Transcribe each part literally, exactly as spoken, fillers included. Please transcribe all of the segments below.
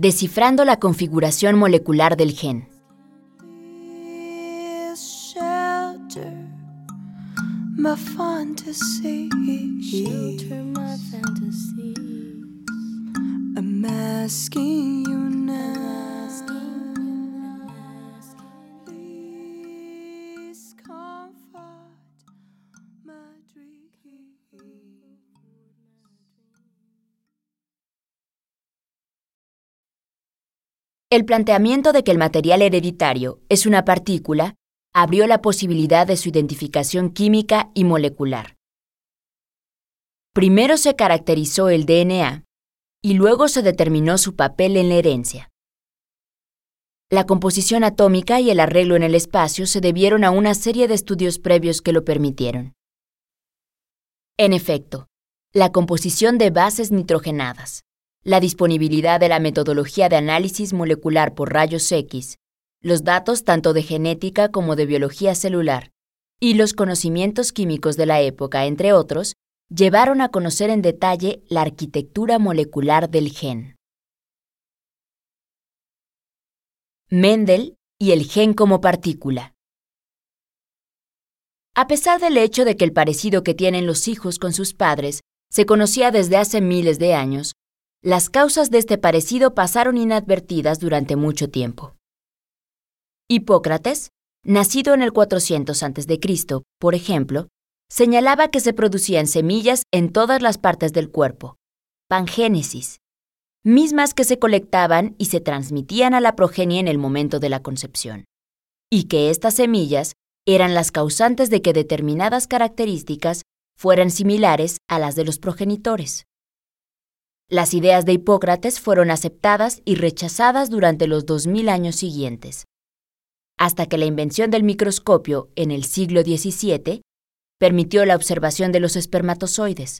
descifrando la configuración molecular del gen. El planteamiento de que el material hereditario es una partícula abrió la posibilidad de su identificación química y molecular. Primero se caracterizó el D N A y luego se determinó su papel en la herencia. La composición atómica y el arreglo en el espacio se debieron a una serie de estudios previos que lo permitieron. En efecto, la composición de bases nitrogenadas, la disponibilidad de la metodología de análisis molecular por rayos X, los datos tanto de genética como de biología celular, y los conocimientos químicos de la época, entre otros, llevaron a conocer en detalle la arquitectura molecular del gen. Mendel y el gen como partícula. A pesar del hecho de que el parecido que tienen los hijos con sus padres se conocía desde hace miles de años, las causas de este parecido pasaron inadvertidas durante mucho tiempo. Hipócrates, nacido en el cuatrocientos antes de Cristo, por ejemplo, señalaba que se producían semillas en todas las partes del cuerpo, pangénesis, mismas que se colectaban y se transmitían a la progenie en el momento de la concepción, y que estas semillas eran las causantes de que determinadas características fueran similares a las de los progenitores. Las ideas de Hipócrates fueron aceptadas y rechazadas durante los dos mil años siguientes, hasta que la invención del microscopio en el siglo diecisiete permitió la observación de los espermatozoides.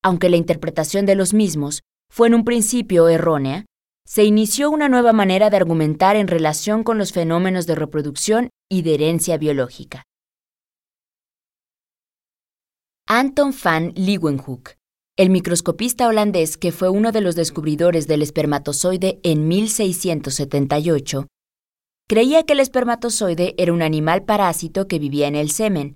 Aunque la interpretación de los mismos fue en un principio errónea, se inició una nueva manera de argumentar en relación con los fenómenos de reproducción y de herencia biológica. Anton van Leeuwenhoek, el microscopista holandés que fue uno de los descubridores del espermatozoide en mil seiscientos setenta y ocho, creía que el espermatozoide era un animal parásito que vivía en el semen.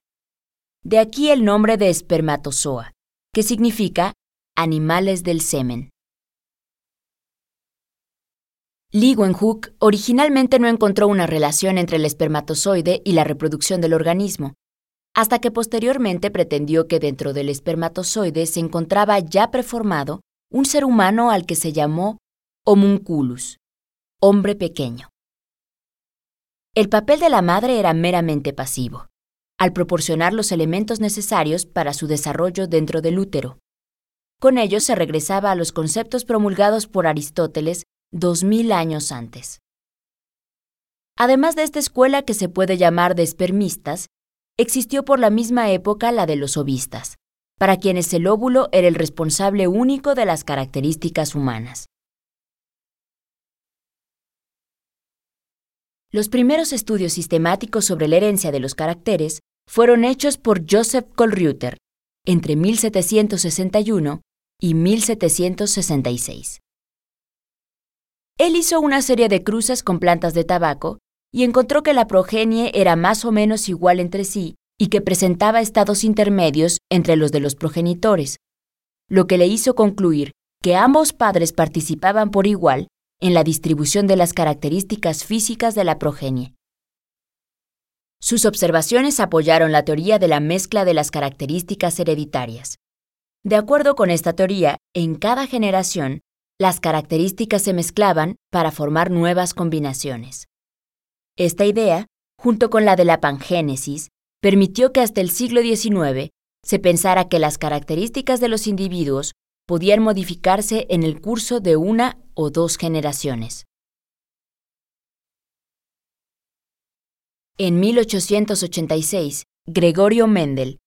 De aquí el nombre de espermatozoa, que significa animales del semen. Leeuwenhoek originalmente no encontró una relación entre el espermatozoide y la reproducción del organismo, hasta que posteriormente pretendió que dentro del espermatozoide se encontraba ya preformado un ser humano al que se llamó homunculus, hombre pequeño. El papel de la madre era meramente pasivo, al proporcionar los elementos necesarios para su desarrollo dentro del útero. Con ello se regresaba a los conceptos promulgados por Aristóteles dos mil años antes. Además de esta escuela que se puede llamar de espermistas, existió por la misma época la de los ovistas, para quienes el óvulo era el responsable único de las características humanas. Los primeros estudios sistemáticos sobre la herencia de los caracteres fueron hechos por Joseph Kölreuter entre mil setecientos sesenta y uno y mil setecientos sesenta y seis. Él hizo una serie de cruces con plantas de tabaco y encontró que la progenie era más o menos igual entre sí y que presentaba estados intermedios entre los de los progenitores, lo que le hizo concluir que ambos padres participaban por igual en la distribución de las características físicas de la progenie. Sus observaciones apoyaron la teoría de la mezcla de las características hereditarias. De acuerdo con esta teoría, en cada generación, las características se mezclaban para formar nuevas combinaciones. Esta idea, junto con la de la pangénesis, permitió que hasta el siglo diecinueve se pensara que las características de los individuos podían modificarse en el curso de una o dos generaciones. En mil ochocientos ochenta y seis, Gregorio Mendel,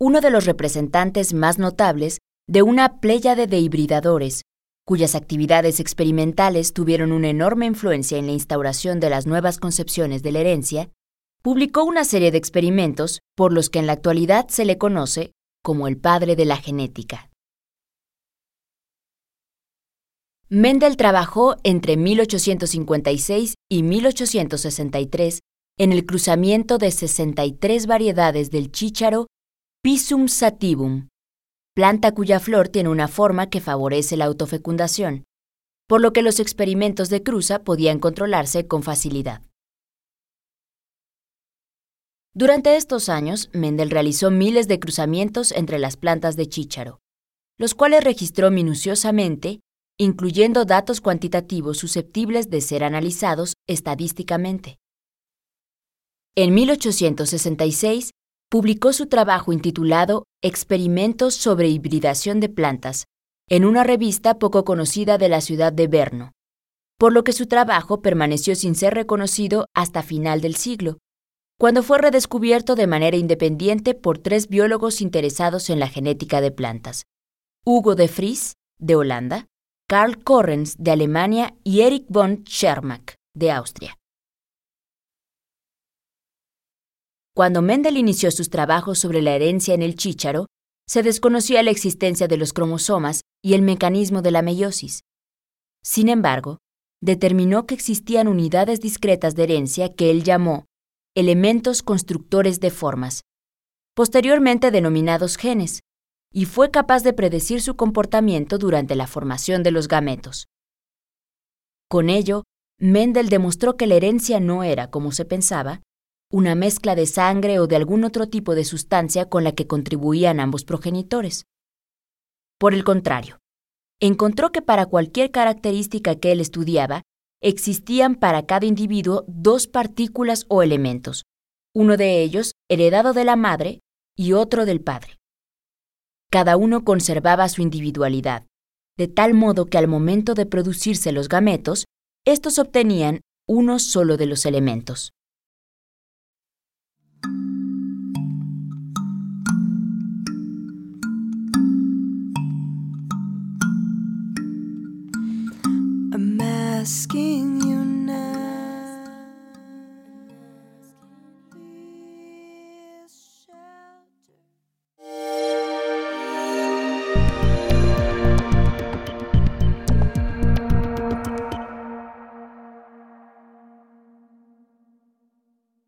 uno de los representantes más notables de una pléyade de hibridadores, cuyas actividades experimentales tuvieron una enorme influencia en la instauración de las nuevas concepciones de la herencia, publicó una serie de experimentos por los que en la actualidad se le conoce como el padre de la genética. Mendel trabajó entre mil ochocientos cincuenta y seis y mil ochocientos sesenta y tres en el cruzamiento de sesenta y tres variedades del chícharo Pisum sativum, planta cuya flor tiene una forma que favorece la autofecundación, por lo que los experimentos de cruza podían controlarse con facilidad. Durante estos años, Mendel realizó miles de cruzamientos entre las plantas de chícharo, los cuales registró minuciosamente, incluyendo datos cuantitativos susceptibles de ser analizados estadísticamente. En mil ochocientos sesenta y seis, publicó su trabajo intitulado Experimentos sobre hibridación de plantas en una revista poco conocida de la ciudad de Brno, por lo que su trabajo permaneció sin ser reconocido hasta final del siglo, cuando fue redescubierto de manera independiente por tres biólogos interesados en la genética de plantas: Hugo de Vries, de Holanda, Carl Correns, de Alemania, y Erich von Tschermak, de Austria. Cuando Mendel inició sus trabajos sobre la herencia en el chícharo, se desconocía la existencia de los cromosomas y el mecanismo de la meiosis. Sin embargo, determinó que existían unidades discretas de herencia que él llamó elementos constructores de formas, posteriormente denominados genes, y fue capaz de predecir su comportamiento durante la formación de los gametos. Con ello, Mendel demostró que la herencia no era, como se pensaba, una mezcla de sangre o de algún otro tipo de sustancia con la que contribuían ambos progenitores. Por el contrario, encontró que para cualquier característica que él estudiaba, existían para cada individuo dos partículas o elementos, uno de ellos heredado de la madre y otro del padre. Cada uno conservaba su individualidad, de tal modo que al momento de producirse los gametos, estos obtenían uno solo de los elementos.